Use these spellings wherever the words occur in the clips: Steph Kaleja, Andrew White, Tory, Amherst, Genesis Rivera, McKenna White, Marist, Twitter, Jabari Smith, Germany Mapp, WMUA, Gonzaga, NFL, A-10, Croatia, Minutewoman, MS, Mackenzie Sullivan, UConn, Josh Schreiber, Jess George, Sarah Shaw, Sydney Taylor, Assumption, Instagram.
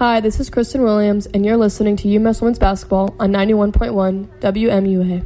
Hi, this is Kristen Williams, and you're listening to UMass Women's Basketball on 91.1 WMUA.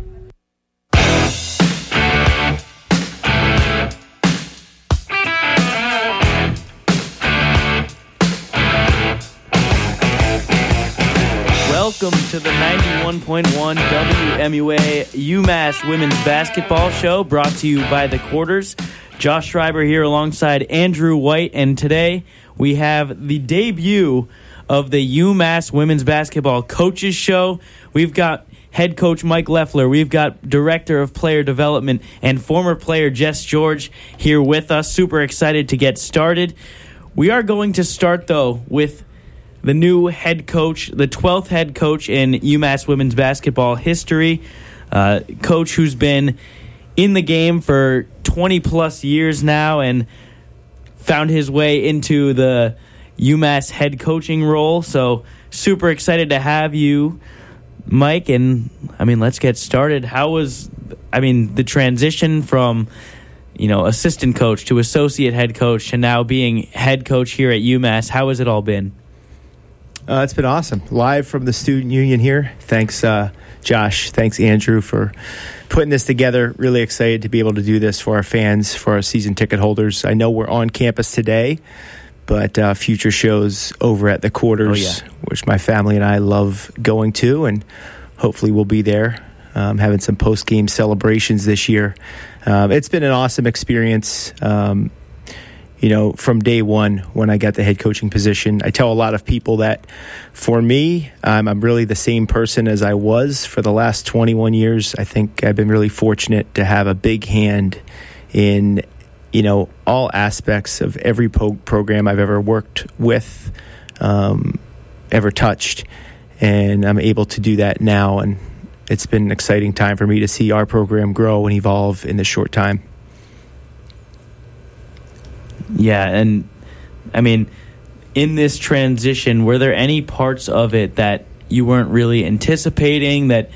Welcome to the 91.1 WMUA UMass Women's Basketball Show, brought to you by The Quarters. Josh Schreiber here alongside Andrew White, and today we have the debut of the UMass Women's Basketball Coaches Show. We've got head coach Mike Leflar, we've got director of player development and former player Jess George here with us. Super excited to get started. We are going to start, though, with the new head coach, the 12th head coach in UMass women's basketball history, coach who's been in the game for 20-plus years now and found his way into the UMass head coaching role. So super excited to have you, Mike. And, I mean, let's get started. How was, the transition from, assistant coach to associate head coach to now being head coach here at UMass? How has it all been? It's been awesome. Live from the Student Union here. Thanks, Josh. Thanks, Andrew, for putting this together. Really excited to be able to do this for our fans, for our season ticket holders. I know we're on campus today, but future shows over at The Quarters, which my family and I love going to, and hopefully we'll be there having some post-game celebrations this year. It's been an awesome experience. From day one when I got the head coaching position, I tell a lot of people that for me, I'm really the same person as I was for the last 21 years. I think I've been really fortunate to have a big hand in, all aspects of every program I've ever worked with, ever touched. And I'm able to do that now. And it's been an exciting time for me to see our program grow and evolve in this short time. Yeah, and, in this transition, were there any parts of it that you weren't really anticipating, that,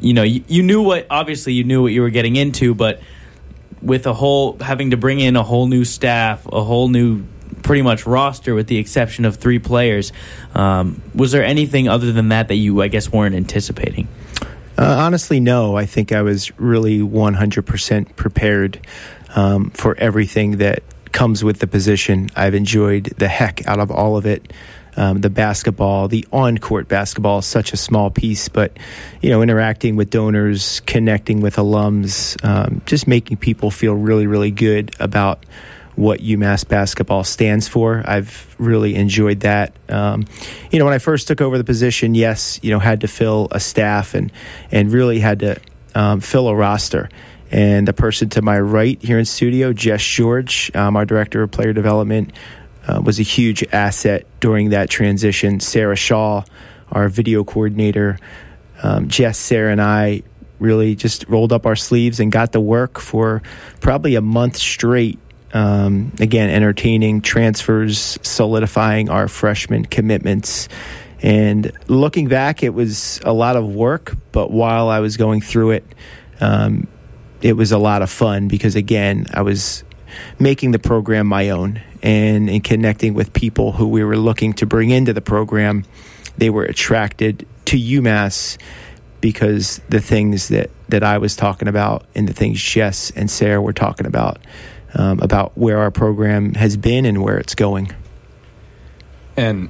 you knew what you were getting into, but with having to bring in a whole new staff, a whole new pretty much roster with the exception of three players, was there anything other than that you, I guess, weren't anticipating? Honestly, no. I think I was really 100% prepared for everything that comes with the position. I've enjoyed the heck out of all of it. The basketball, the on-court basketball is such a small piece, but, interacting with donors, connecting with alums, just making people feel really, really good about what UMass basketball stands for. I've really enjoyed that. When I first took over the position, yes, had to fill a staff and really had to fill a roster. And the person to my right here in studio, Jess George, our director of player development, was a huge asset during that transition. Sarah Shaw, our video coordinator, Jess, Sarah, and I really just rolled up our sleeves and got to work for probably a month straight. Again, entertaining transfers, solidifying our freshman commitments. And looking back, it was a lot of work, but while I was going through it, it was a lot of fun because, again, I was making the program my own and connecting with people who we were looking to bring into the program. They were attracted to UMass because the things that I was talking about and the things Jess and Sarah were talking about where our program has been and where it's going. And,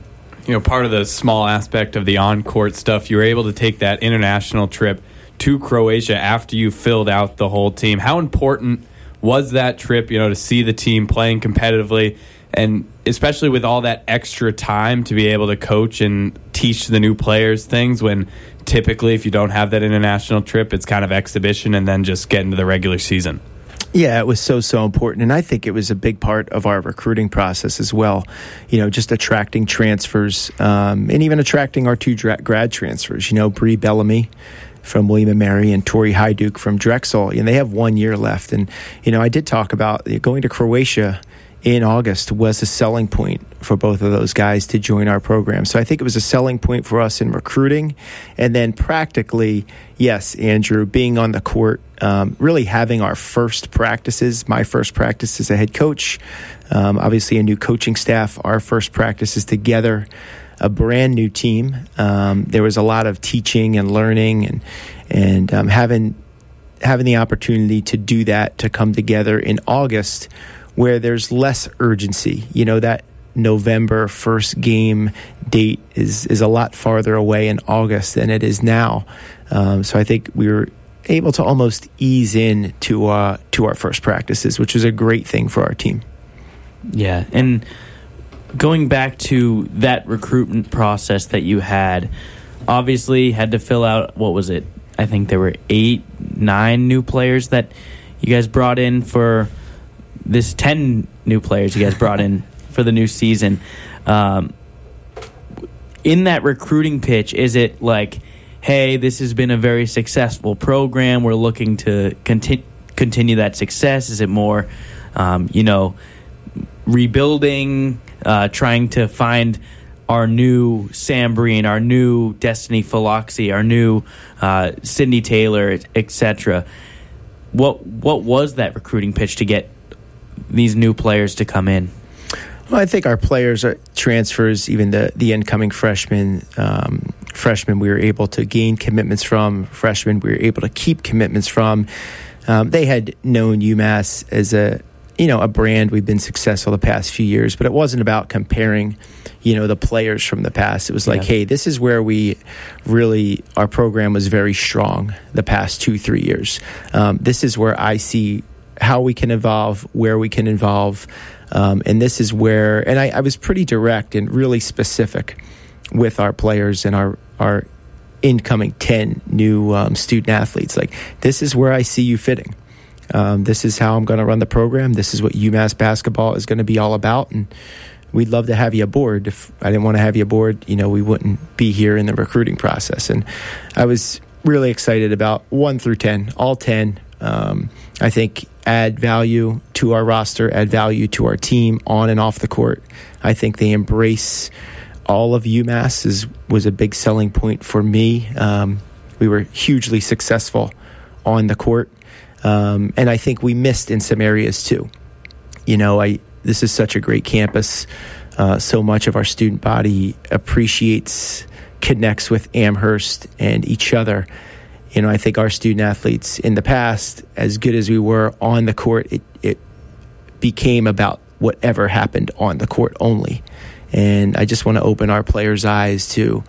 part of the small aspect of the on-court stuff, you were able to take that international trip to Croatia after you filled out the whole team. How important was that trip, to see the team playing competitively, and especially with all that extra time to be able to coach and teach the new players things when typically if you don't have that international trip, it's kind of exhibition and then just get into the regular season? Yeah, it was so important, and I think it was a big part of our recruiting process as well. Just attracting transfers and even attracting our two grad transfers. Bree Bellamy from William & Mary and Tori Hyduke from Drexel, and they have 1 year left. And I did talk about going to Croatia in August was a selling point for both of those guys to join our program. So I think it was a selling point for us in recruiting. And then practically, yes, Andrew, being on the court, really having our first practices, my first practice as a head coach, obviously a new coaching staff, our first practices together, a brand new team. There was a lot of teaching and learning and having the opportunity to do that, to come together in August where there's less urgency. You know, that November 1st game date is a lot farther away in August than it is now. So I think we were able to almost ease in to our first practices, which was a great thing for our team. Yeah, and going back to that recruitment process that you had, obviously had to fill out, what was it? I think there were 8, 9 new players that you guys brought in for this 10 new players you guys brought in for the new season. In that recruiting pitch, is it like, hey, this has been a very successful program, we're looking to continue that success? Is it more, rebuilding, trying to find our new Sam Breen, our new Destiny Philoxy, our new Sydney Taylor, etc.? What was that recruiting pitch to get these new players to come in? Well, I think our players are transfers, even the incoming freshmen. Freshmen we were able to gain commitments from. Freshmen we were able to keep commitments from. They had known UMass as a brand. We've been successful the past few years, but it wasn't about comparing, the players from the past. It was like, hey, this is where we really, our program was very strong the past 2-3 years. This is where I see how we can evolve, where we can involve. And this is where, and I was pretty direct and really specific with our players and our incoming 10 new student athletes. Like, this is where I see you fitting. This is how I'm going to run the program. This is what UMass basketball is going to be all about. And we'd love to have you aboard. If I didn't want to have you aboard, we wouldn't be here in the recruiting process. And I was really excited about 1 through 10, all 10. I think add value to our roster, add value to our team on and off the court. I think they embrace all of UMass was a big selling point for me. We were hugely successful on the court. And I think we missed in some areas too. This is such a great campus. So much of our student body appreciates, connects with Amherst and each other. I think our student athletes in the past, as good as we were on the court, it became about whatever happened on the court only. And I just want to open our players' eyes to,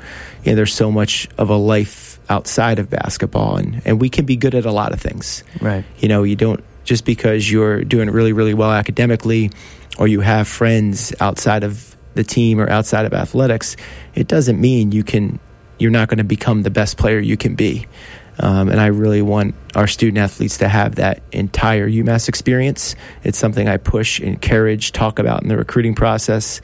there's so much of a life outside of basketball, and we can be good at a lot of things. Right. You don't, just because you're doing really, really well academically or you have friends outside of the team or outside of athletics, it doesn't mean you're not going to become the best player you can be. And I really want our student athletes to have that entire UMass experience. It's something I push, encourage, talk about in the recruiting process.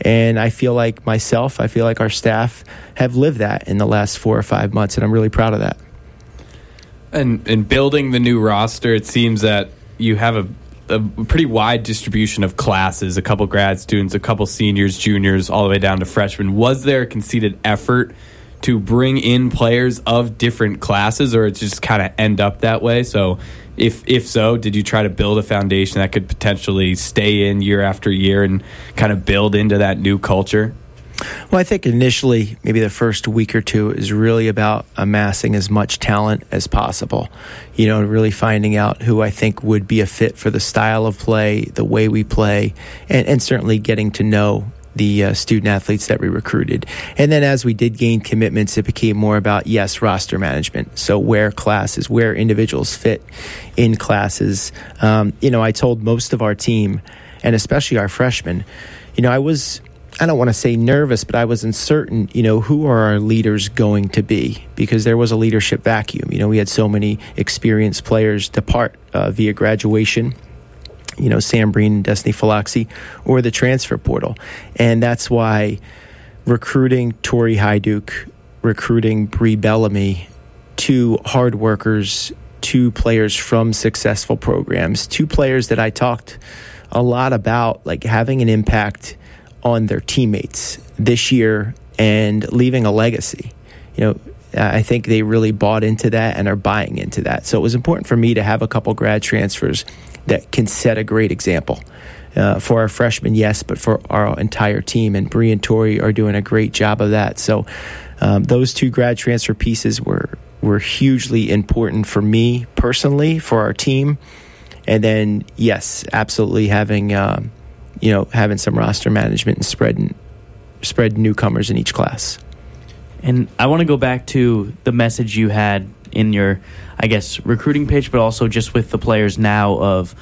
And I feel like myself, I feel like our staff have lived that in the last 4 or 5 months, and I'm really proud of that. And in building the new roster, it seems that you have a pretty wide distribution of classes, a couple grad students, a couple seniors, juniors, all the way down to freshmen. Was there a concerted effort to bring in players of different classes, or it just kind of end up that way? So if so, did you try to build a foundation that could potentially stay in year after year and kind of build into that new culture? Well, I think initially, maybe the first week or two is really about amassing as much talent as possible, really finding out who I think would be a fit for the style of play, the way we play, and certainly getting to know the student athletes that we recruited. And then as we did gain commitments, it became more about, yes, roster management. So where classes, where individuals fit in classes. I told most of our team, and especially our freshmen, I don't want to say nervous, but I was uncertain, who are our leaders going to be? Because there was a leadership vacuum. We had so many experienced players depart via graduation, Sam Breen and Destiny Philoxy, or the transfer portal. And that's why recruiting Tori Hyduke, recruiting Bree Bellamy, 2 hard workers, 2 players from successful programs, 2 players that I talked a lot about like having an impact on their teammates this year and leaving a legacy. You know, I think they really bought into that and are buying into that. So it was important for me to have a couple grad transfers that can set a great example. For our freshmen, yes, but for our entire team. And Bree and Tory are doing a great job of that. So those two grad transfer pieces were hugely important for me personally, for our team. And then, yes, absolutely having having some roster management and spread newcomers in each class. And I want to go back to the message you had in your, I guess, recruiting pitch, but also just with the players now of,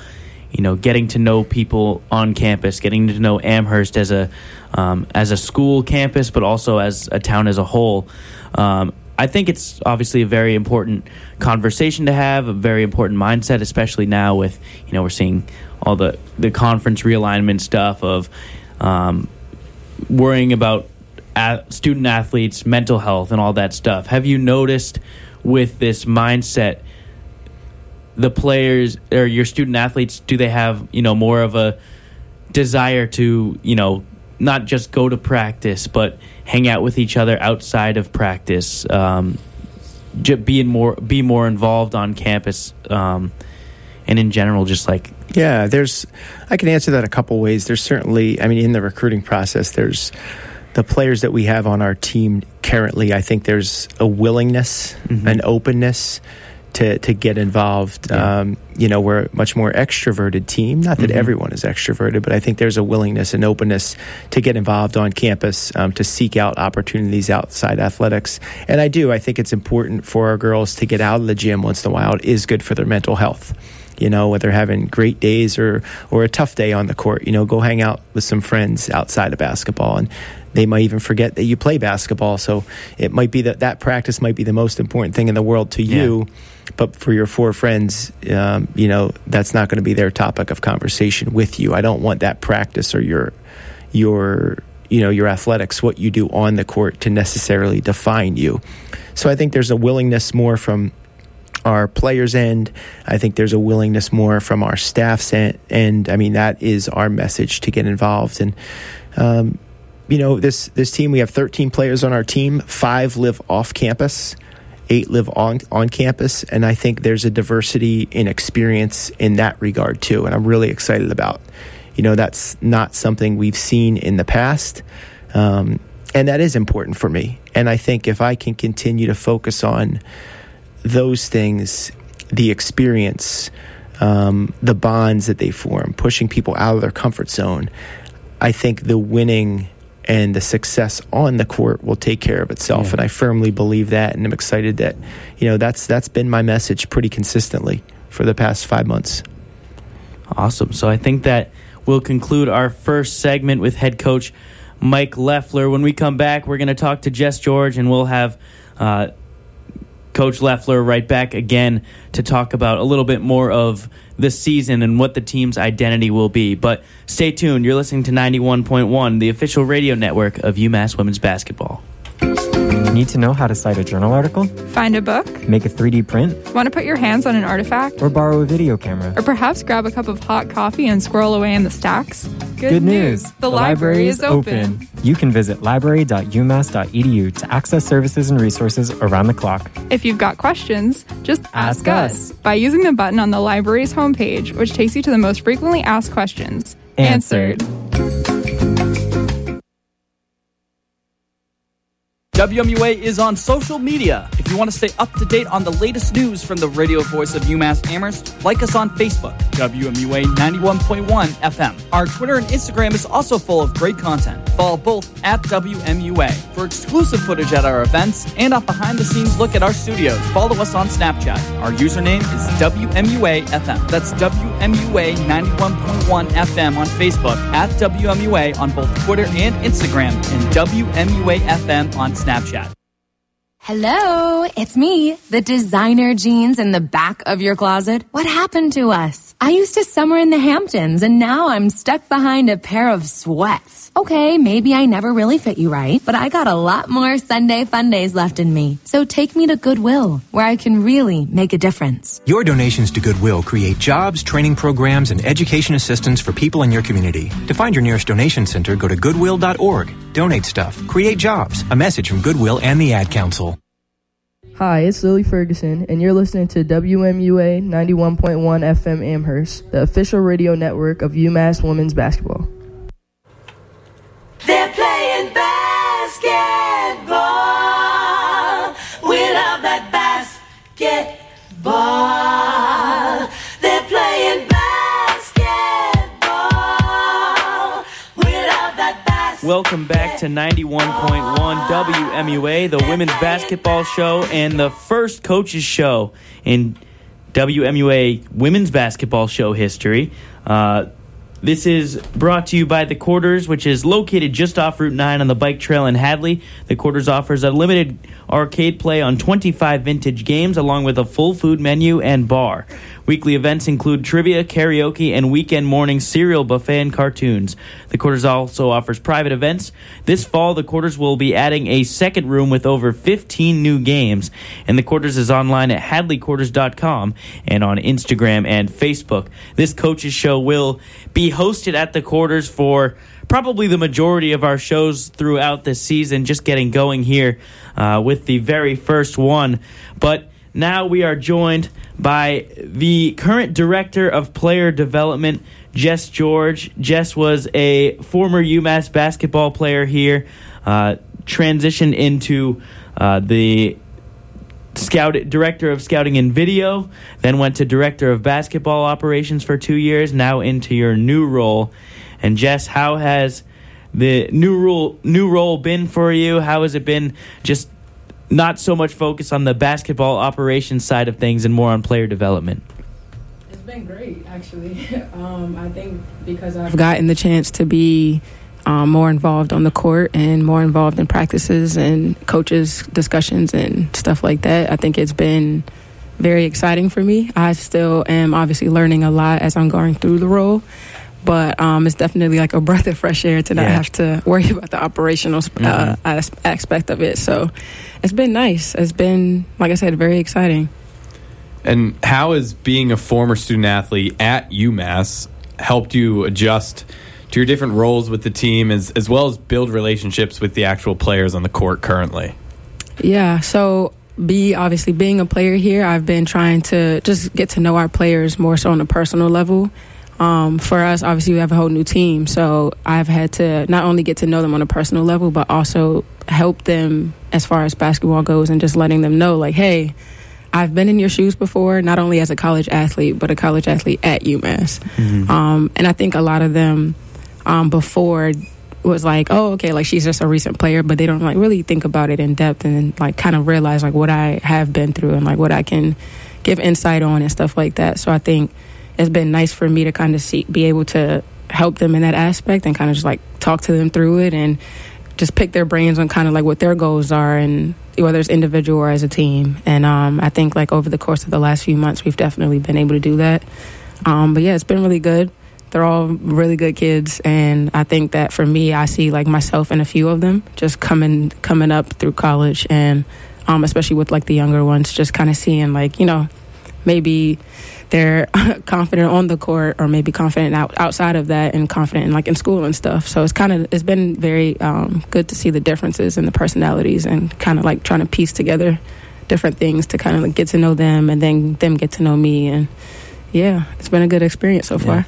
you know, getting to know people on campus, getting to know Amherst as a school campus, but also as a town as a whole. I think it's obviously a very important conversation to have, a very important mindset, especially now with, you know, we're seeing all the conference realignment stuff of worrying about student athletes' mental health and all that stuff. Have you noticed with this mindset, the players or your student athletes, do they have, you know, more of a desire to, you know, not just go to practice, but hang out with each other outside of practice, be more involved on campus, and in general, just like... Yeah, I can answer that a couple ways. There's certainly, I mean, in the recruiting process, there's the players that we have on our team currently. I think there's a willingness, mm-hmm. an openness to get involved. Yeah. We're a much more extroverted team. Not that mm-hmm. everyone is extroverted, but I think there's a willingness and openness to get involved on campus, to seek out opportunities outside athletics. And I think it's important for our girls to get out of the gym once in a while. It is good for their mental health. You know, whether having great days or a tough day on the court, you know, go hang out with some friends outside of basketball. And they might even forget that you play basketball. So it might be that practice might be the most important thing in the world to you. Yeah. But for your four friends, that's not going to be their topic of conversation with you. I don't want that practice or your athletics, what you do on the court, to necessarily define you. So I think there's a willingness more from our players' end. I think there's a willingness more from our staff's end. And I mean, that is our message, to get involved. And, this team, we have 13 players on our team. 5 live off campus, 8 live on campus. And I think there's a diversity in experience in that regard too. And I'm really excited about, that's not something we've seen in the past. And that is important for me. And I think if I can continue to focus on those things, the experience, the bonds that they form, pushing people out of their comfort zone, I think the winning and the success on the court will take care of itself. Yeah. And I firmly believe that, and I'm excited that, that's been my message pretty consistently for the past 5 months. Awesome. So I think that will conclude our first segment with head coach Mike Leflar. When we come back, we're going to talk to Jess George, and we'll have Coach Leflar right back again to talk about a little bit more of the season and what the team's identity will be. But stay tuned. You're listening to 91.1, the official radio network of UMass Women's Basketball. Need to know how to cite a journal article? Find a book? Make a 3D print? Want to put your hands on an artifact? Or borrow a video camera? Or perhaps grab a cup of hot coffee and squirrel away in the stacks? Good news! The library is open! You can visit library.umass.edu to access services and resources around the clock. If you've got questions, just ask us by using the button on the library's homepage, which takes you to the most frequently asked questions. Answered. WMUA is on social media. If you want to stay up to date on the latest news from the radio voice of UMass Amherst, like us on Facebook, WMUA 91.1 FM. Our Twitter and Instagram is also full of great content. Follow both at WMUA for exclusive footage at our events and a behind-the-scenes look at our studios. Follow us on Snapchat. Our username is WMUA FM. That's WMUA 91.1 FM on Facebook, at WMUA on both Twitter and Instagram, and WMUA FM on Snapchat. Hello, it's me, the designer jeans in the back of your closet. What happened to us? I used to summer in the Hamptons, and now I'm stuck behind a pair of sweats. Okay, maybe I never really fit you right, but I got a lot more Sunday fun days left in me. So take me to Goodwill, where I can really make a difference. Your donations to Goodwill create jobs, training programs, and education assistance for people in your community. To find your nearest donation center, go to goodwill.org. Donate stuff. Create jobs. A message from Goodwill and the Ad Council. Hi, it's Lily Ferguson, and you're listening to WMUA 91.1 FM Amherst, the official radio network of UMass Women's Basketball. They're playing basketball. We love that basketball. They're playing basketball. We love that basketball. Welcome back to 91.1 WMUA, the women's basketball show and the first coaches show in WMUA women's basketball show history. This is brought to you by The Quarters, which is located just off Route 9 on the bike trail in Hadley. The Quarters offers a limited arcade play on 25 vintage games, along with a full food menu and bar. Weekly events include trivia, karaoke, and weekend morning cereal buffet and cartoons. The Quarters also offers private events. This fall, The Quarters will be adding a second room with over 15 new games. And The Quarters is online at HadleyQuarters.com and on Instagram and Facebook. This coaches show will be hosted at The Quarters for probably the majority of our shows throughout this season, just getting going here with the very first one. But now we are joined by the current director of player development, Jess George. Jess was a former UMass basketball player here, transitioned into the director of scouting and video, then went to director of basketball operations for 2 years, now into your new role. And Jess, how has the new role been for you? How has it been just not so much focus on the basketball operations side of things and more on player development? It's been great, actually. I think because I've gotten the chance to be more involved on the court and more involved in practices and coaches' discussions and stuff like that, I think it's been very exciting for me. I still am obviously learning a lot as I'm going through the role, but it's definitely like a breath of fresh air to not have to worry about the operational aspect of it. So it's been nice. It's been, like I said, very exciting. And how has being a former student-athlete at UMass helped you adjust to your different roles with the team as well as build relationships with the actual players on the court currently? Yeah, so obviously being a player here, I've been trying to just get to know our players more so on a personal level. For us, obviously, we have a whole new team, so I've had to not only get to know them on a personal level, but also help them as far as basketball goes and just letting them know, like, hey, I've been in your shoes before, not only as a college athlete, but a college athlete at UMass. Mm-hmm. And I think a lot of them before was like, oh, okay, like she's just a recent player, but they don't like really think about it in depth and like kind of realize like what I have been through and like what I can give insight on and stuff like that. So I think it's been nice for me to kind of be able to help them in that aspect and kind of just like talk to them through it and just pick their brains on kind of like what their goals are, and whether it's individual or as a team. And I think like over the course of the last few months, we've definitely been able to do that. But yeah, it's been really good. They're all really good kids, and I think that for me, I see like myself and a few of them just coming up through college, and especially with like the younger ones, just kind of seeing like, you know, maybe they're confident on the court or maybe confident outside of that and confident in, like, in school and stuff. So it's been very good to see the differences in the personalities and kind of like trying to piece together different things to kind of like get to know them and then them get to know me. And yeah, it's been a good experience so far.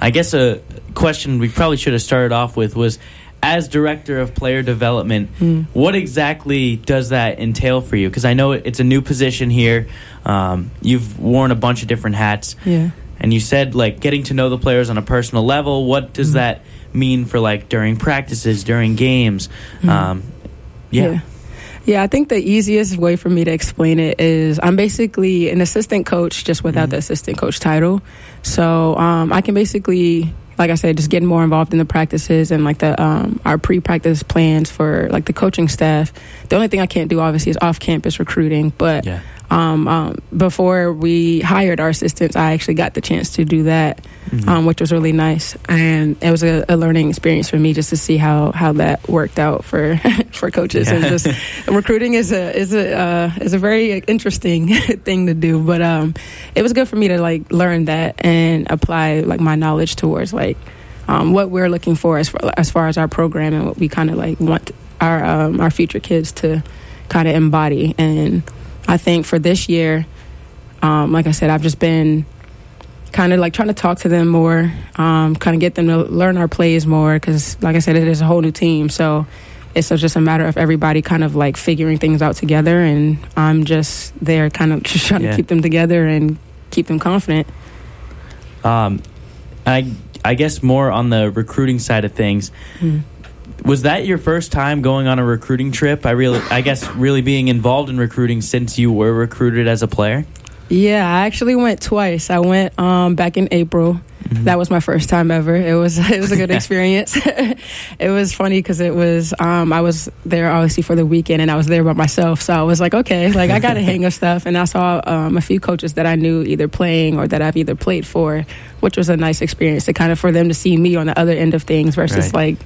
I guess a question we probably should have started off with was, as director of player development, what exactly does that entail for you? Because I know it's a new position here. You've worn a bunch of different hats. Yeah. And you said, like, getting to know the players on a personal level. What does that mean for, like, during practices, during games? Yeah, I think the easiest way for me to explain it is I'm basically an assistant coach just without the assistant coach title. So I can basically like I said, just getting more involved in the practices and like the our pre-practice plans for like the coaching staff. The only thing I can't do obviously is off-campus recruiting, but yeah. Before we hired our assistants, I actually got the chance to do that, mm-hmm. Which was really nice, and it was a learning experience for me just to see how that worked out for for coaches. Yeah. And just recruiting is a very interesting thing to do, but it was good for me to like learn that and apply like my knowledge towards like what we're looking for as far as our program and what we kind of like want our future kids to kind of embody. And I think for this year, like I said, I've just been kind of like trying to talk to them more, kind of get them to learn our plays more, because like I said, it is a whole new team. So it's just a matter of everybody kind of like figuring things out together, and I'm just there kind of just trying to keep them together and keep them confident. I guess more on the recruiting side of things. Mm. Was that your first time going on a recruiting trip? I guess really being involved in recruiting since you were recruited as a player? Yeah, I actually went twice. I went back in April. Mm-hmm. That was my first time ever. It was a good experience. It was funny because it was I was there obviously for the weekend, and I was there by myself. So I was like, okay, like I got a hang of stuff. And I saw a few coaches that I knew either playing or that I've either played for, which was a nice experience to kind of for them to see me on the other end of things versus right.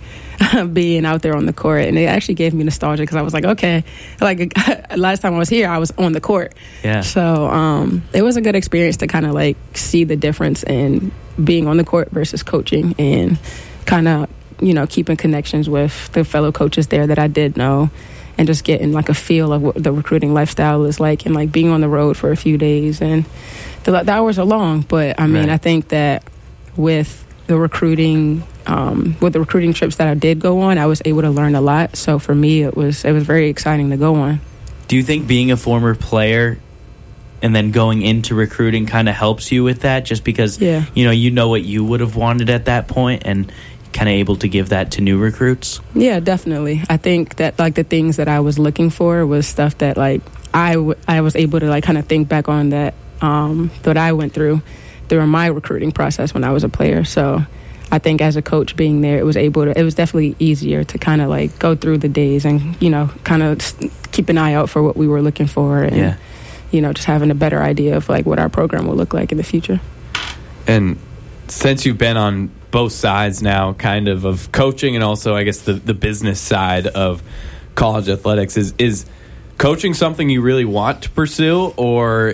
like being out there on the court. And it actually gave me nostalgia because I was like, okay, like last time I was here, I was on the court. Yeah. So it was a good experience to kind of like see the difference in being on the court versus coaching, and kind of, you know, keeping connections with the fellow coaches there that I did know, and just getting like a feel of what the recruiting lifestyle is like, and like being on the road for a few days. And the hours are long, but I mean, right. I think that with the recruiting trips that I did go on, I was able to learn a lot. So for me, it was very exciting to go on. Do you think being a former player and then going into recruiting kind of helps you with that, just because you know what you would have wanted at that point, and kind of able to give that to new recruits? Yeah, definitely. I think that like the things that I was looking for was stuff that like I was able to like kind of think back on that. That I went through my recruiting process when I was a player. So I think as a coach being there, it was definitely easier to kind of like go through the days and, you know, kind of keep an eye out for what we were looking for, and, you know, just having a better idea of like what our program will look like in the future. And since you've been on both sides now, kind of coaching and also I guess the business side of college athletics, is coaching something you really want to pursue, or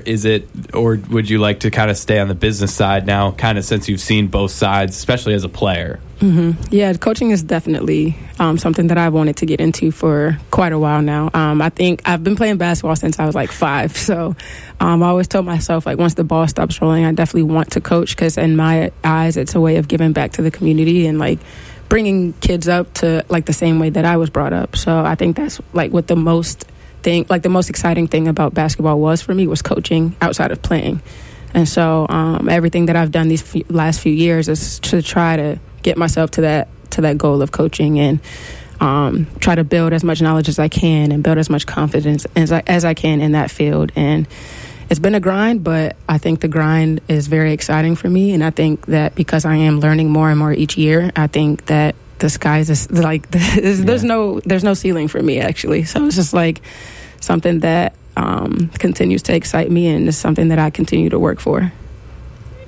would you like to kind of stay on the business side now, kind of since you've seen both sides, especially as a player? Mm-hmm. Yeah, coaching is definitely something that I wanted to get into for quite a while now. I think I've been playing basketball since I was like 5, so I always told myself like once the ball stops rolling, I definitely want to coach, because in my eyes, it's a way of giving back to the community and like bringing kids up to like the same way that I was brought up. So I think that's like what the most exciting thing about basketball was for me, was coaching outside of playing. And so everything that I've done these last few years is to try to get myself to that goal of coaching, and try to build as much knowledge as I can and build as much confidence as I can in that field. And it's been a grind, but I think the grind is very exciting for me, and I think that because I am learning more and more each year, I think that the sky is like there's no ceiling for me, actually. So it's just like something that continues to excite me, and is something that I continue to work for.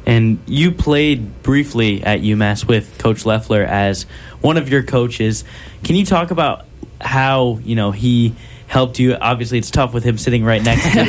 And you played briefly at UMass with Coach Leflar as one of your coaches. Can you talk about how, you know, he helped you? Obviously, it's tough with him sitting right next to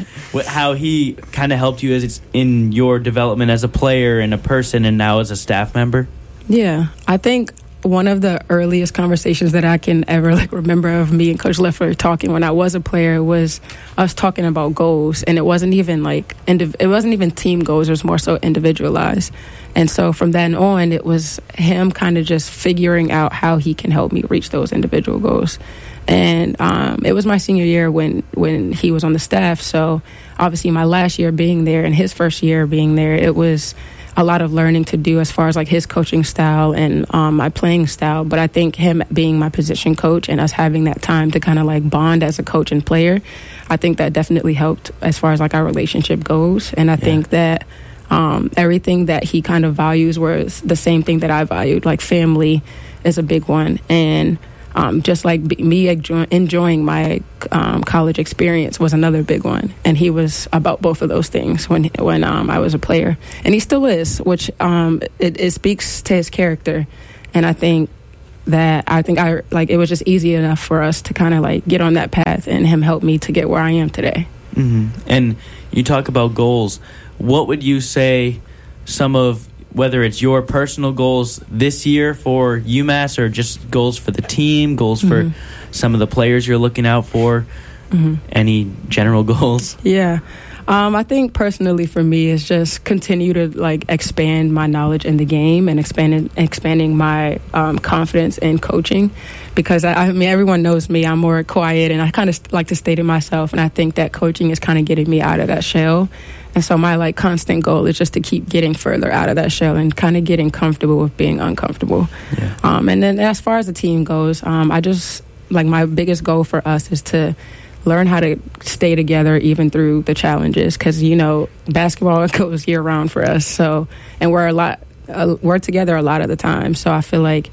you, but how he kind of helped you as it's in your development as a player and a person, and now as a staff member? Yeah, I think one of the earliest conversations that I can ever like remember of me and Coach Leflar talking when I was a player was us talking about goals, and it wasn't even like it wasn't even team goals. It was more so individualized. And so from then on, it was him kind of just figuring out how he can help me reach those individual goals. And it was my senior year when he was on the staff. So obviously my last year being there and his first year being there, it was a lot of learning to do as far as like his coaching style and my playing style. But I think him being my position coach and us having that time to kind of like bond as a coach and player, I think that definitely helped as far as like our relationship goes. And I think that everything that he kind of values was the same thing that I valued. Like, family is a big one. And just like me enjoying my college experience was another big one. And he was about both of those things when I was a player. And he still is, which it speaks to his character. And I think that it was just easy enough for us to kind of like get on that path, and him help me to get where I am today. Mm-hmm. And you talk about goals. What would you say some of, whether it's your personal goals this year for UMass or just goals for the team, goals mm-hmm. for some of the players you're looking out for, mm-hmm. any general goals? Yeah. I think personally for me is just continue to like expand my knowledge in the game and expanding my confidence in coaching, because I mean everyone knows me, I'm more quiet and I kind of like to stay to myself, and I think that coaching is kind of getting me out of that shell. And so my like constant goal is just to keep getting further out of that shell and kind of getting comfortable with being uncomfortable. Yeah. And then as far as the team goes, I just like my biggest goal for us is to learn how to stay together even through the challenges, because you know basketball goes year round for us. So and we're together a lot of the time. So I feel like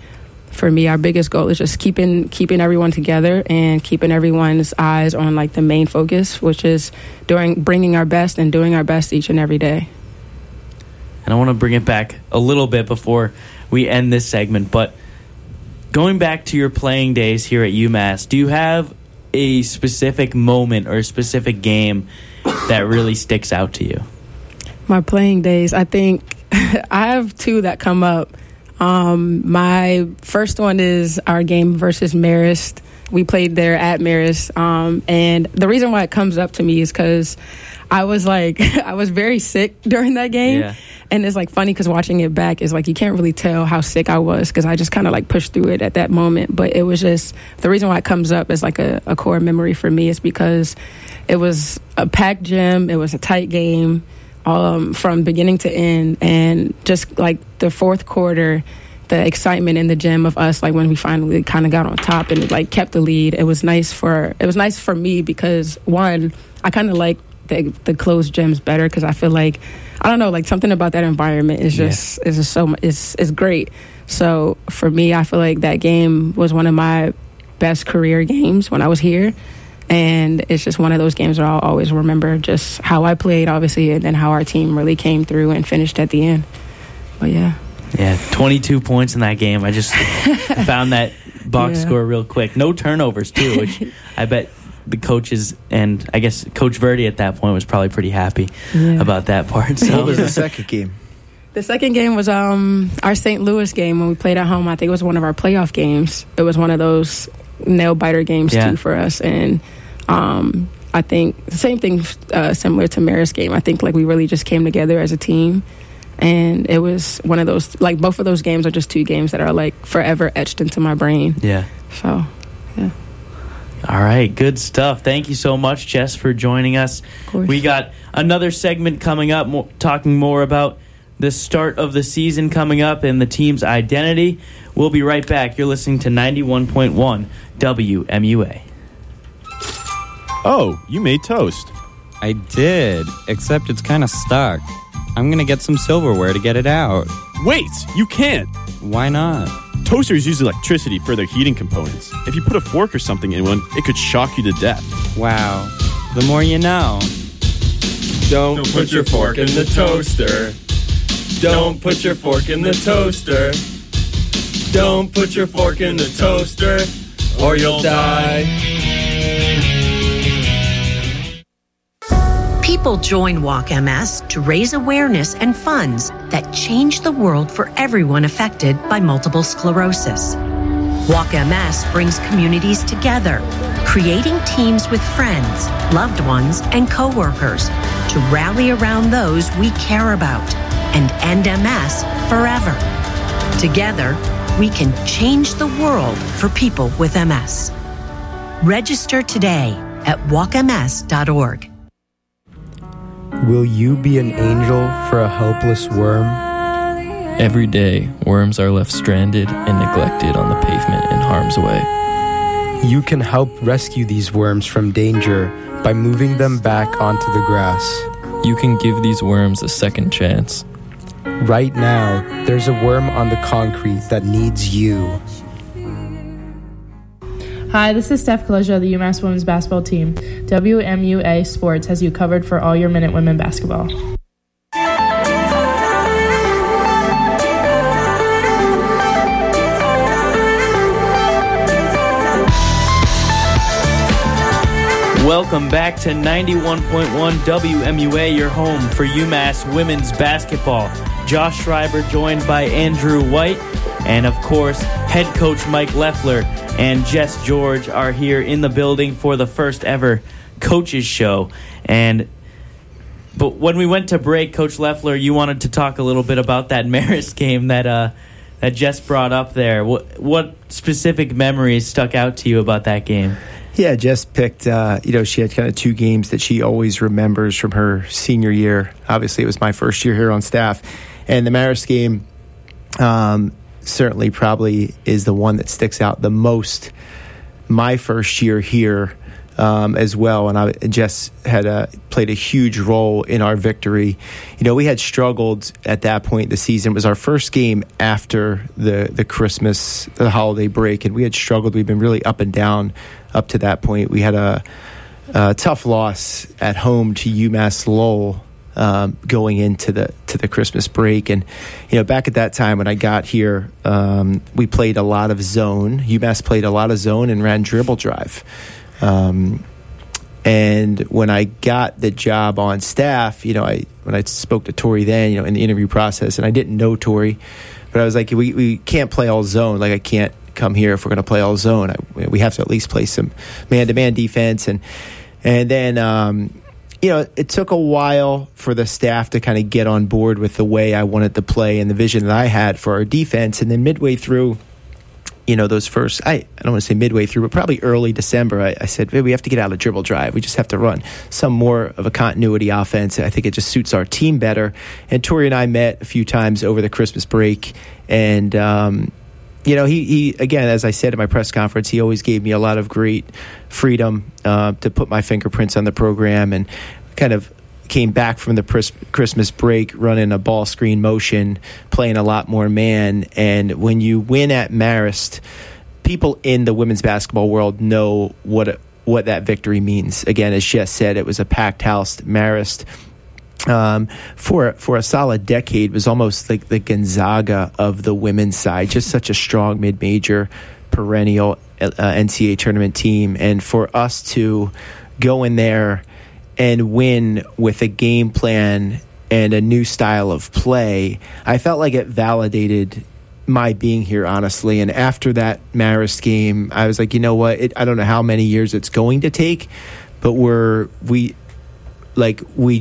for me, our biggest goal is just keeping everyone together and keeping everyone's eyes on like the main focus, which is bringing our best and doing our best each and every day. And I want to bring it back a little bit before we end this segment, but going back to your playing days here at UMass, do you have a specific moment or a specific game that really sticks out to you? My playing days, I think I have two that come up. My first one is our game versus Marist. We played there at Marist. And the reason why it comes up to me is because I was very sick during that game. Yeah. And it's like funny because watching it back is like you can't really tell how sick I was, because I just kind of like pushed through it at that moment. But it was just the reason why it comes up as like a core memory for me is because it was a packed gym. It was a tight game from beginning to end. And just like the fourth quarter, the excitement in the gym of us, like when we finally kind of got on top and like kept the lead, it was nice for me because one, I kind of like the closed gyms better, because I feel like I don't know, like something about that environment is just yeah. is just so it's great. So for me, I feel like that game was one of my best career games when I was here, and it's just one of those games that I'll always remember, just how I played obviously, and then how our team really came through and finished at the end. But yeah, 22 points in that game. I just found that box score real quick. No turnovers too, which I bet the coaches, and I guess Coach Verdi at that point was probably pretty happy about that part. So what was the second game? The second game was our St. Louis game when we played at home. I think it was one of our playoff games. It was one of those nail-biter games too for us. And I think the same thing similar to Marist's game. I think like we really just came together as a team. And it was one of those, like both of those games are just two games that are like forever etched into my brain. Yeah. So, yeah. All right, good stuff. Thank you so much, Jess, for joining us. Of course. We got another segment coming up, talking more about the start of the season coming up and the team's identity. We'll be right back. You're listening to 91.1 WMUA. Oh, you made toast. I did, except it's kind of stuck. I'm going to get some silverware to get it out. Wait, you can't. Why not? Toasters use electricity for their heating components. If you put a fork or something in one, it could shock you to death. Wow. The more you know. Don't put your fork in the toaster. Don't put your fork in the toaster. Don't put your fork in the toaster, or you'll die. People join Walk MS to raise awareness and funds that change the world for everyone affected by multiple sclerosis. Walk MS brings communities together, creating teams with friends, loved ones, and coworkers to rally around those we care about and end MS forever. Together, we can change the world for people with MS. Register today at walkms.org. Will you be an angel for a helpless worm? Every day, worms are left stranded and neglected on the pavement in harm's way. You can help rescue these worms from danger by moving them back onto the grass. you can give these worms a second chance. Right now, there's a worm on the concrete that needs you. Hi, this is Steph Kaleja of the UMass Women's Basketball team. WMUA Sports has you covered for all your Minute Women basketball. Welcome back to 91.1 WMUA, your home for UMass Women's Basketball. Josh Schreiber joined by Andrew White, and of course, head coach Mike Leflar and Jess George are here in the building for the first ever coaches show. But when we went to break, Coach Leflar, you wanted to talk a little bit about that Marist game that Jess brought up there. What specific memories stuck out to you about that game? Yeah, Jess picked, she had kind of two games that she always remembers from her senior year. Obviously, it was my first year here on staff. And the Marist game certainly probably is the one that sticks out the most my first year here as well. And Jess had played a huge role in our victory. You know, we had struggled at that point. The season was our first game after the holiday break, and we had struggled. We've been really up and down up to that point. We had a tough loss at home to UMass Lowell going into the Christmas break. And, back at that time when I got here, we played a lot of zone. UMass played a lot of zone and ran dribble drive. And when I got the job on staff, when I spoke to Tori then, in the interview process, and I didn't know Tori, but I was like, we can't play all zone. Like, I can't come here if we're going to play all zone. We have to at least play some man-to-man defense. And then, it took a while for the staff to kind of get on board with the way I wanted to play and the vision that I had for our defense. And then midway through, I don't want to say midway through, but probably early December, I said, we have to get out of dribble drive. We just have to run some more of a continuity offense. I think it just suits our team better. And Tori and I met a few times over the Christmas break. And, he again, as I said at my press conference, he always gave me a lot of great freedom to put my fingerprints on the program, and kind of came back from the Christmas break running a ball screen motion, playing a lot more man. And when you win at Marist, people in the women's basketball world know what that victory means. Again, as Jess said, it was a packed house. Marist, for a solid decade, was almost like the Gonzaga of the women's side. Just such a strong mid-major, perennial NCAA tournament team. And for us to go in there and win with a game plan and a new style of play, I felt like it validated my being here, honestly. And after that Marist game, I was like, I don't know how many years it's going to take, but we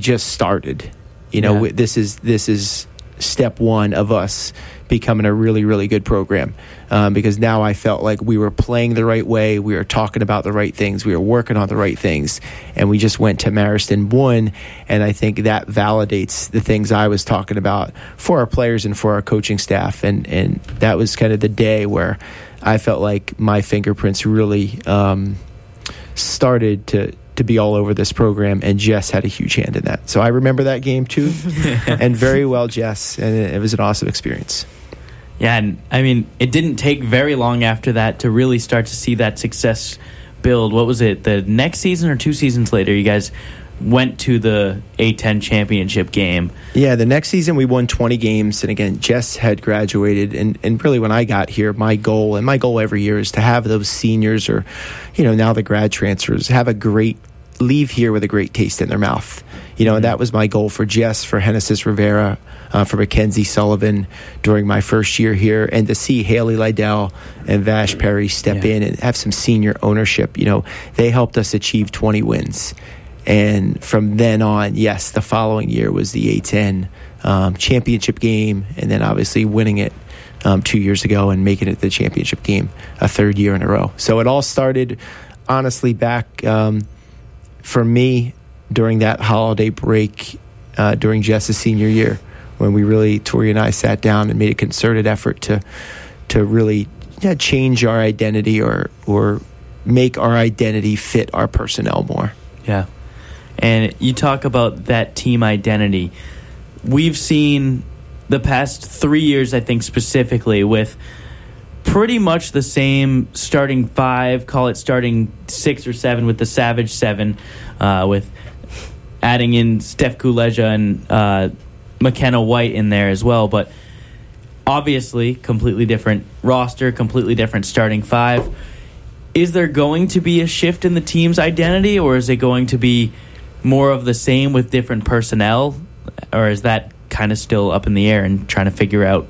just started. Yeah. This is step one of us becoming a really, really good program, because now I felt like we were playing the right way, we were talking about the right things, we were working on the right things, and we just went to Marist and won. And I think that validates the things I was talking about for our players and for our coaching staff, and that was kind of the day where I felt like my fingerprints really started to be all over this program, and Jess had a huge hand in that. So I remember that game too, and very well, Jess, and it was an awesome experience. Yeah, and I mean, it didn't take very long after that to really start to see that success build. What was it, the next season or two seasons later, you guys went to the A-10 championship game? Yeah, the next season we won 20 games, and again, Jess had graduated, and really when I got here, my goal every year is to have those seniors, or now the grad transfers, have a great leave here with a great taste in their mouth. And that was my goal for Jess, for Genesis Rivera, for Mackenzie Sullivan during my first year here, and to see Haley Liddell and Vash Perry step in and have some senior ownership. They helped us achieve 20 wins. And from then on, yes, the following year was the A-10 championship game, and then obviously winning it 2 years ago and making it the championship game a third year in a row. So it all started, honestly, back for me during that holiday break, during Jess's senior year, when we really, Tori and I sat down and made a concerted effort to really change our identity or make our identity fit our personnel more. Yeah. And you talk about that team identity. We've seen the past 3 years, I think, specifically with pretty much the same starting five, call it starting six or seven with the Savage Seven, with adding in Steph Kaleja and McKenna White in there as well. But obviously, completely different roster, completely different starting five. Is there going to be a shift in the team's identity, or is it going to be more of the same with different personnel? Or is that kind of still up in the air and trying to figure out?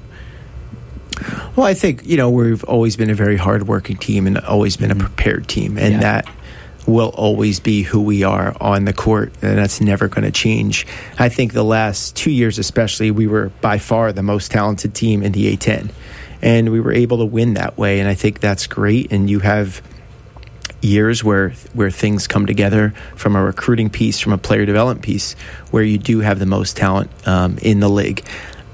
Well, I think, you know, we've always been a very hardworking team and always been a prepared team. And that will always be who we are on the court. And that's never going to change. I think the last 2 years especially, we were by far the most talented team in the A-10. And we were able to win that way. And I think that's great. And you have years where things come together from a recruiting piece, from a player development piece, where you do have the most talent in the league.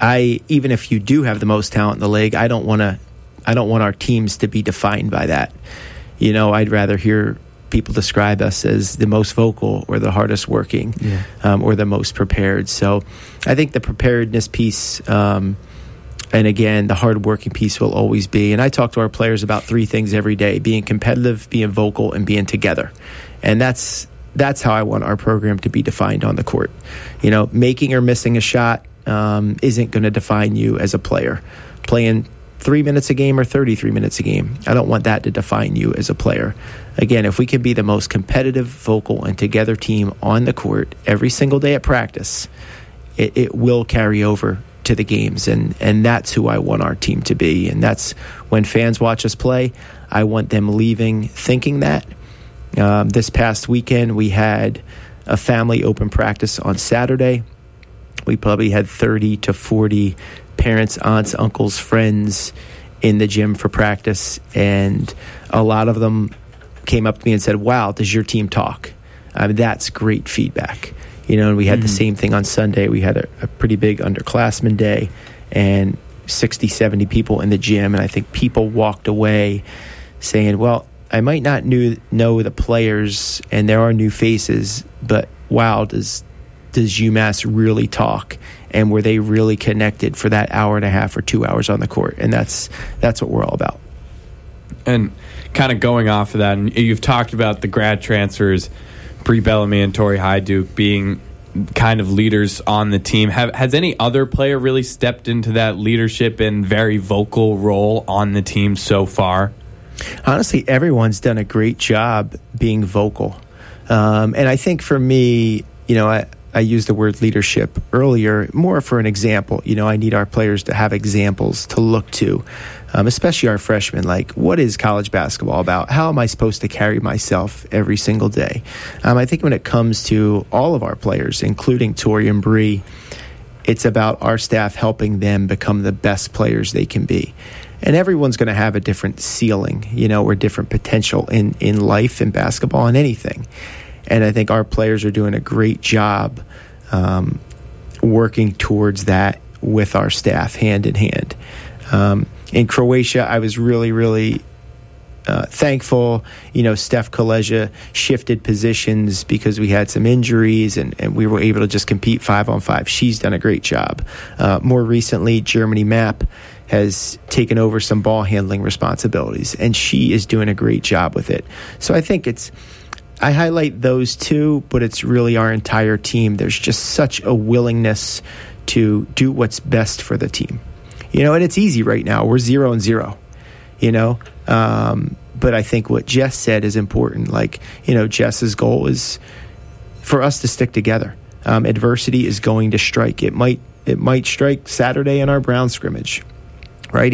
Even if you do have the most talent in the league, I don't want our teams to be defined by that. You know, I'd rather hear people describe us as the most vocal or the hardest working or the most prepared. So I think the preparedness piece and again, the hard-working piece will always be. And I talk to our players about three things every day: being competitive, being vocal, and being together. And that's how I want our program to be defined on the court. You know, making or missing a shot isn't going to define you as a player. Playing 3 minutes a game or 33 minutes a game, I don't want that to define you as a player. Again, if we can be the most competitive, vocal, and together team on the court every single day at practice, it will carry over to the games, and that's who I want our team to be. And that's when fans watch us play, I want them leaving thinking that. This past weekend, we had a family open practice on Saturday. We probably had 30 to 40 parents, aunts, uncles, friends in the gym for practice, and a lot of them came up to me and said, "Wow, does your team talk?" That's great feedback. You know, and we had the same thing on Sunday. We had a pretty big underclassmen day and 60, 70 people in the gym. And I think people walked away saying, well, I might not know the players and there are new faces, but wow, does UMass really talk? And were they really connected for that hour and a half or 2 hours on the court? And that's what we're all about. And kind of going off of that, and you've talked about the grad transfers, Bree Bellamy and Tori Hyduke being kind of leaders on the team. Has any other player really stepped into that leadership and very vocal role on the team so far? Honestly, everyone's done a great job being vocal. And I think for me, you know, I used the word leadership earlier, more for an example. You know, I need our players to have examples to look to, especially our freshmen. Like, what is college basketball about? How am I supposed to carry myself every single day? I think when it comes to all of our players, including Tori and Bree, it's about our staff helping them become the best players they can be. And everyone's going to have a different ceiling, you know, or different potential in life, in basketball, and anything. And I think our players are doing a great job working towards that with our staff hand in hand. In Croatia, I was really, really thankful. You know, Steph Kaleja shifted positions because we had some injuries, and we were able to just compete 5-on-5. She's done a great job. More recently, Germany Mapp has taken over some ball handling responsibilities, and she is doing a great job with it. So I think I highlight those two, but it's really our entire team. There's just such a willingness to do what's best for the team. You know, and it's easy right now. We're 0-0, you know. But I think what Jess said is important. Like, you know, Jess's goal is for us to stick together. Adversity is going to strike. It might strike Saturday in our Brown scrimmage, right?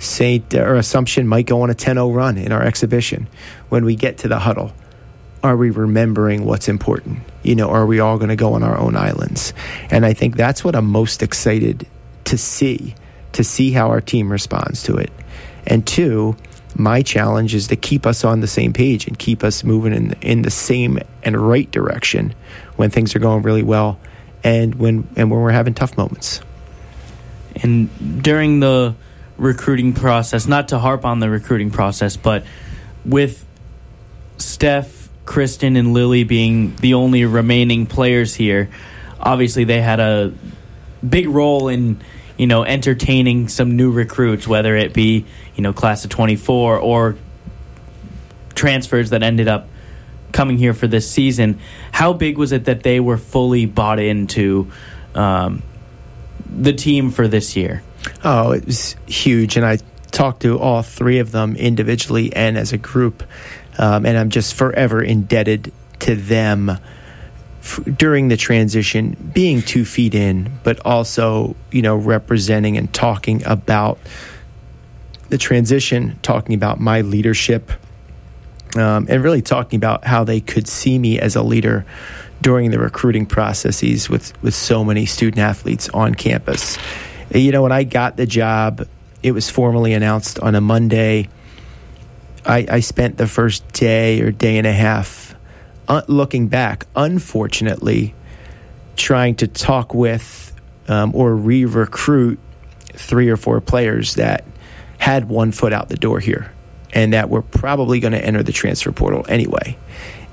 Saint or Assumption might go on a 10-0 run in our exhibition. When we get to the huddle, are we remembering what's important? You know, are we all going to go on our own islands? And I think that's what I'm most excited to see how our team responds to it. And two, my challenge is to keep us on the same page and keep us moving in the same and right direction when things are going really well and when we're having tough moments. And during the recruiting process, not to harp on the recruiting process, but with Steph, Kristen and Lily being the only remaining players here, obviously they had a big role in, you know, entertaining some new recruits, whether it be, you know, class of 24 or transfers that ended up coming here for this season. How big was it that they were fully bought into the team for this year? Oh, it was huge, and I talked to all three of them individually and as a group, and I'm just forever indebted to them during the transition, being 2 feet in, but also, you know, representing and talking about the transition, talking about my leadership, and really talking about how they could see me as a leader during the recruiting processes with so many student athletes on campus. You know, when I got the job, it was formally announced on a Monday. I spent the first day or day and a half looking back, unfortunately, trying to talk with or re-recruit three or four players that had one foot out the door here and that were probably going to enter the transfer portal anyway.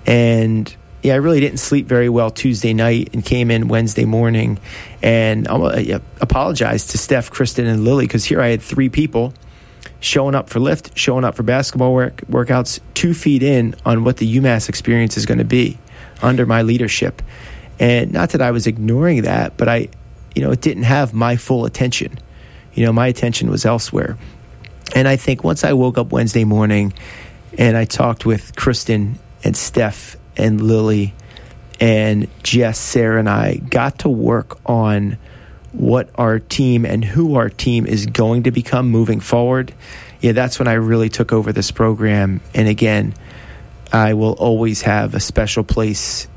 And yeah, I really didn't sleep very well Tuesday night and came in Wednesday morning and apologized to Steph, Kristen, and Lily, because here I had three people showing up for lift, showing up for basketball workouts, 2 feet in on what the UMass experience is going to be under my leadership. And not that I was ignoring that, but I, you know, it didn't have my full attention. You know, my attention was elsewhere. And I think once I woke up Wednesday morning and I talked with Kristen and Steph and Lily and Jess, Sarah, and I got to work on what our team and who our team is going to become moving forward. Yeah, that's when I really took over this program. And again, I will always have a special place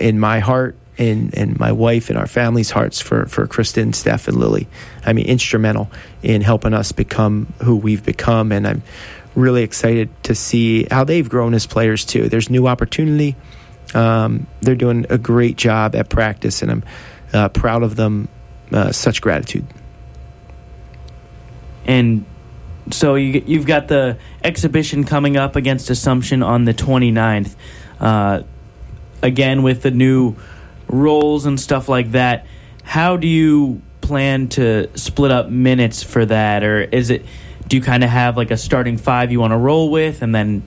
in my heart, in my wife, and our family's hearts for Kristen, Steph, and Lily. I mean, instrumental in helping us become who we've become. And I'm really excited to see how they've grown as players too. There's new opportunity. They're doing a great job at practice, and I'm proud of them. Such gratitude. And so you've got the exhibition coming up against Assumption on the 29th. Again, with the new roles and stuff like that, how do you plan to split up minutes for that? Or is it, do you kind of have like a starting five you want to roll with and then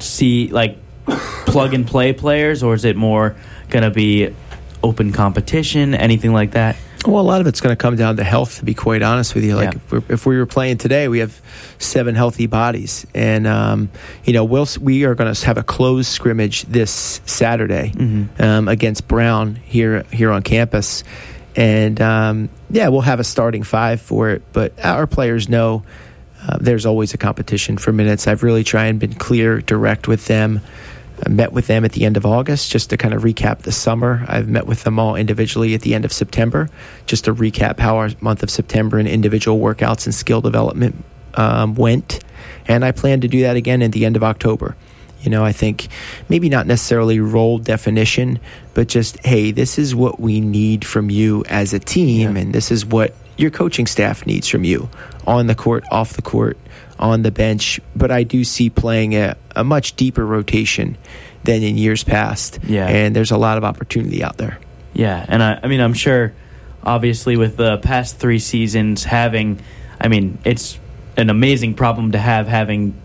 see like plug and play players, or is it more going to be open competition, anything like that? Well, a lot of it's going to come down to health, to be quite honest with you. Like, yeah. If we were playing today, we have seven healthy bodies, and you know, we are going to have a closed scrimmage this Saturday against Brown here on campus, and yeah, we'll have a starting five for it. But our players know there's always a competition for minutes. I've really tried and been clear, direct with them. I met with them at the end of August just to kind of recap the summer. I've met with them all individually at the end of September just to recap how our month of September and individual workouts and skill development went. And I plan to do that again at the end of October. You know, I think maybe not necessarily role definition, but just, hey, this is what we need from you as a team, and this is what your coaching staff needs from you on the court, off the court, on the bench. But I do see playing a much deeper rotation than in years past. Yeah. And there's a lot of opportunity out there. Yeah, and I mean, I'm sure, obviously, with the past three seasons having, I mean, it's an amazing problem to have, having,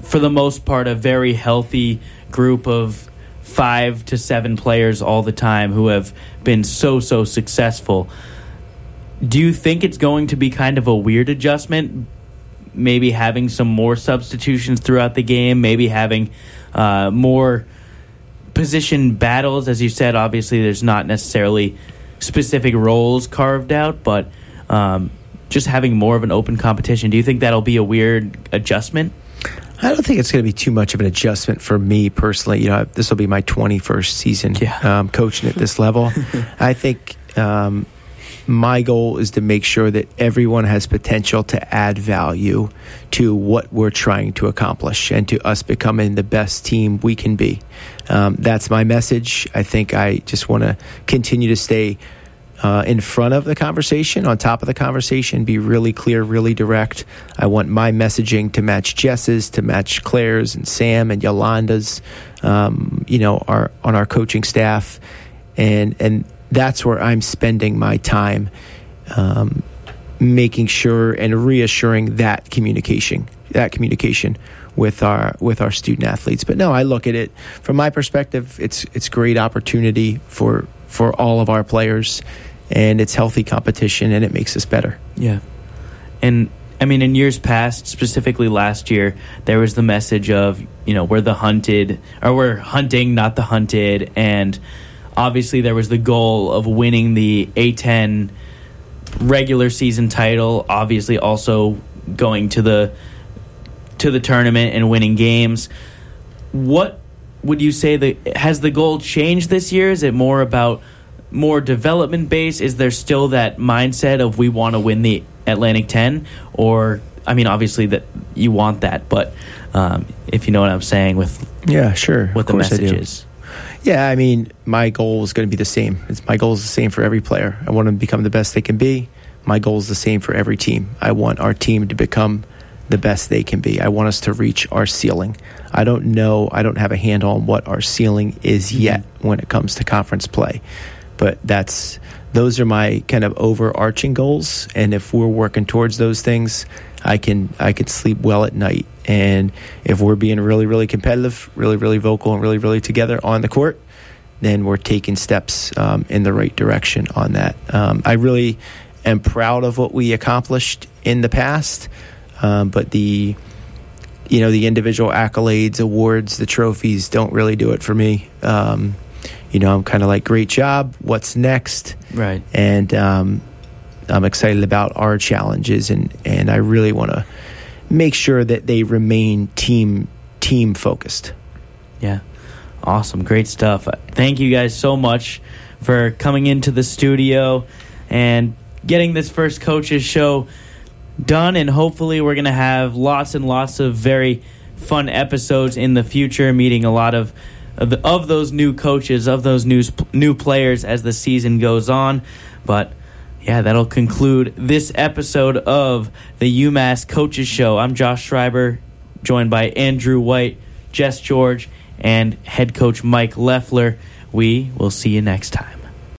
for the most part, a very healthy group of 5 to 7 players all the time who have been so successful. Do you think it's going to be kind of a weird adjustment, maybe having some more substitutions throughout the game, maybe having more position battles? As you said, obviously there's not necessarily specific roles carved out, but just having more of an open competition. Do you think that'll be a weird adjustment? I don't think it's going to be too much of an adjustment for me personally. You know, this will be my 21st season coaching at this level. I think my goal is to make sure that everyone has potential to add value to what we're trying to accomplish and to us becoming the best team we can be. That's my message. I think I just want to continue to stay in front of the conversation, on top of the conversation, be really clear, really direct. I want my messaging to match Jess's, to match Claire's and Sam and Yolanda's, on our coaching staff. And that's where I'm spending my time, making sure and reassuring that communication with our student athletes. But no, I look at it from my perspective, it's great opportunity for all of our players, and it's healthy competition, and it makes us better. Yeah. And I mean, in years past, specifically last year, there was the message of, we're the hunted, or we're hunting, not the hunted. And obviously there was the goal of winning the A-10 regular season title, obviously also going to the tournament and winning games. What would you say has the goal changed this year? Is it more about more development based? Is there still that mindset of we want to win the Atlantic 10? Or, I mean, obviously that you want that, but if you know what I'm saying with yeah, sure, what the message is. Yeah, I mean, my goal is going to be the same. My goal is the same for every player. I want them to become the best they can be. My goal is the same for every team. I want our team to become the best they can be. I want us to reach our ceiling. I don't have a handle on what our ceiling is yet when it comes to conference play. But those are my kind of overarching goals, and if we're working towards those things, I can sleep well at night. And if we're being really, really competitive, really, really vocal, and really, really together on the court, then we're taking steps in the right direction on that. I really am proud of what we accomplished in the past. But the individual accolades, awards, the trophies don't really do it for me. I'm kind of like, great job. What's next? Right. And I'm excited about our challenges, and I really want to make sure that they remain team focused. Yeah. Awesome. Great stuff. Thank you guys so much for coming into the studio and getting this first Coaches Show done, and hopefully we're going to have lots and lots of very fun episodes in the future, meeting a lot of those new coaches, of those new players as the season goes on. But yeah, that'll conclude this episode of the UMass Coaches Show. I'm Josh Schreiber, joined by Andrew White, Jess George, and head coach Mike Leflar. We will see you next time.